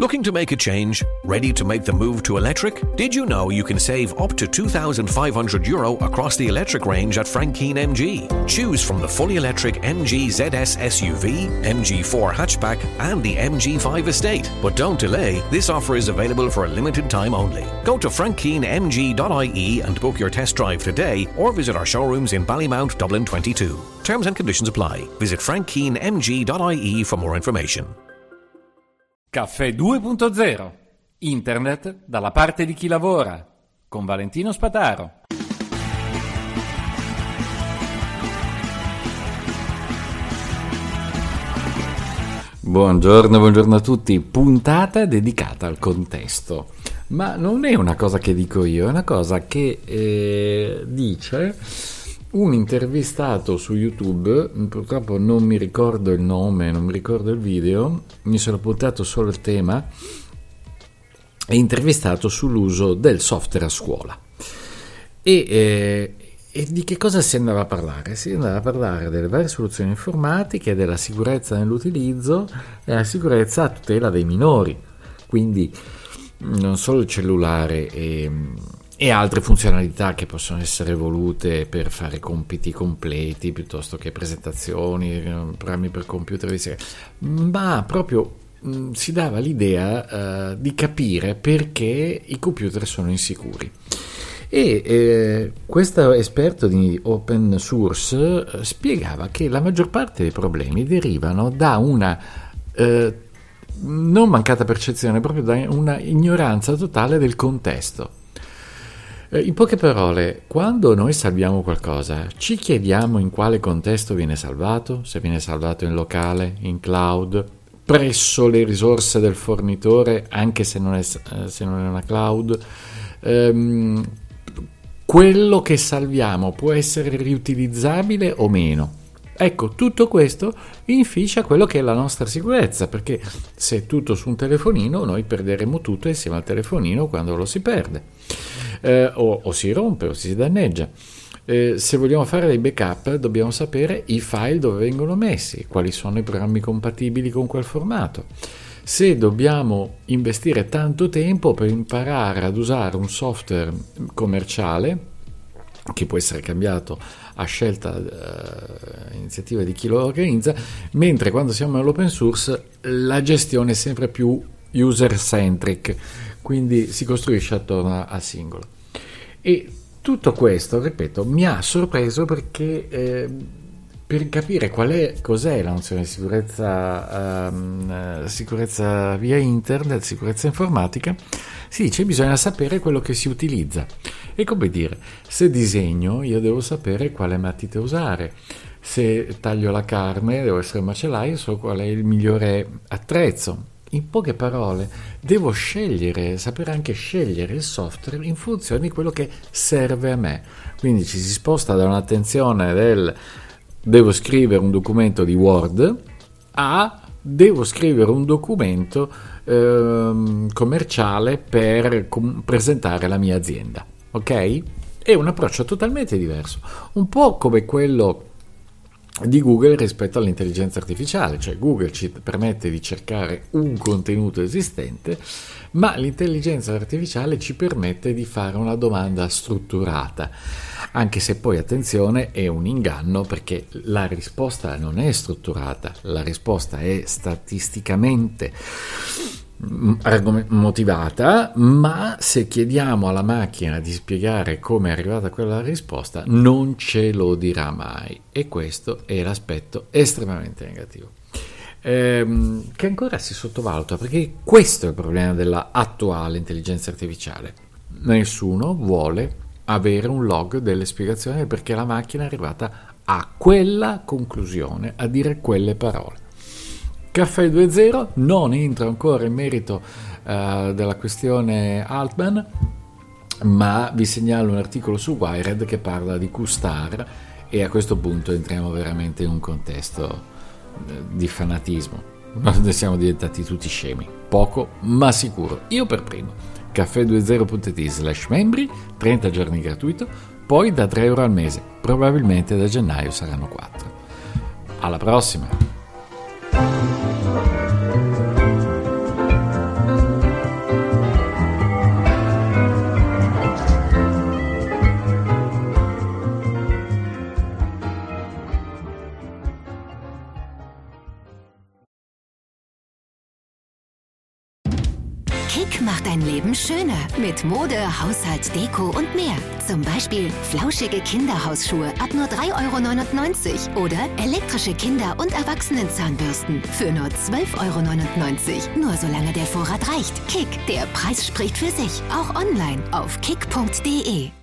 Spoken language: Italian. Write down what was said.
Looking to make a change? Ready to make the move to electric? Did you know you can save up to €2,500 across the electric range at Frank Keen MG? Choose from the fully electric MG ZS SUV, MG4 hatchback and the MG5 estate. But don't delay, this offer is available for a limited time only. Go to frankkeenmg.ie and book your test drive today or visit our showrooms in Ballymount, Dublin 22. Terms and conditions apply. Visit frankkeenmg.ie for more information. Caffè 2.0. Internet dalla parte di chi lavora. Con Valentino Spataro. Buongiorno a tutti. Puntata dedicata al contesto. Ma non è una cosa che dico io, è una cosa che dice un intervistato su YouTube. Purtroppo non mi ricordo il nome, non mi ricordo il video, mi sono appuntato solo il tema. È intervistato sull'uso del software a scuola e di che cosa si andava a parlare? Si andava a parlare delle varie soluzioni informatiche, della sicurezza nell'utilizzo, della sicurezza a tutela dei minori, quindi non solo il cellulare e altre funzionalità che possono essere evolute per fare compiti completi piuttosto che presentazioni, programmi per computer, ma proprio si dava l'idea di capire perché i computer sono insicuri. E questo esperto di open source spiegava che la maggior parte dei problemi derivano da una non mancata percezione, proprio da una ignoranza totale del contesto. In poche parole, quando noi salviamo qualcosa, ci chiediamo in quale contesto viene salvato, se viene salvato in locale, in cloud, presso le risorse del fornitore, anche se non è una cloud. Quello che salviamo può essere riutilizzabile o meno. Ecco, tutto questo inficia quello che è la nostra sicurezza, perché se è tutto su un telefonino, noi perderemo tutto insieme al telefonino quando lo si perde. O si rompe o si danneggia. Se vogliamo fare dei backup dobbiamo sapere i file dove vengono messi, quali sono i programmi compatibili con quel formato. Se dobbiamo investire tanto tempo per imparare ad usare un software commerciale che può essere cambiato a scelta iniziativa di chi lo organizza, mentre quando siamo nell'open source la gestione è sempre più user centric, quindi si costruisce attorno al singolo. E tutto questo, ripeto, mi ha sorpreso perché per capire cos'è la nozione di sicurezza via internet, sicurezza informatica, si dice bisogna sapere quello che si utilizza. E come dire, se disegno io devo sapere quale matite usare, se taglio la carne, devo essere un macellaio, so qual è il migliore attrezzo. In poche parole, devo sapere anche scegliere il software in funzione di quello che serve a me. Quindi ci si sposta da un'attenzione del devo scrivere un documento di Word a devo scrivere un documento commerciale per presentare la mia azienda. Ok? È un approccio totalmente diverso, un po' come quello di Google rispetto all'intelligenza artificiale, cioè Google ci permette di cercare un contenuto esistente, ma l'intelligenza artificiale ci permette di fare una domanda strutturata, anche se poi, attenzione, è un inganno perché la risposta non è strutturata, la risposta è statisticamente motivata, ma se chiediamo alla macchina di spiegare come è arrivata quella risposta non ce lo dirà mai, e questo è l'aspetto estremamente negativo che ancora si sottovaluta, perché questo è il problema della attuale intelligenza artificiale. Nessuno vuole avere un log delle spiegazioni perché la macchina è arrivata a quella conclusione, a dire quelle parole. Caffè 2.0, non entro ancora in merito della questione Altman, ma vi segnalo un articolo su Wired che parla di Qstar e a questo punto entriamo veramente in un contesto di fanatismo. Noi siamo diventati tutti scemi, poco ma sicuro, io per primo. Caffè20.it/membri, 30 giorni gratuito, poi da €3 al mese, probabilmente da gennaio saranno 4. Alla prossima! KICK macht dein Leben schöner. Mit Mode, Haushalt, Deko und mehr. Zum Beispiel flauschige Kinderhausschuhe ab nur 3,99 € oder elektrische Kinder- und Erwachsenenzahnbürsten für nur 12,99 €. Nur solange der Vorrat reicht. KICK, der Preis spricht für sich. Auch online auf kick.de.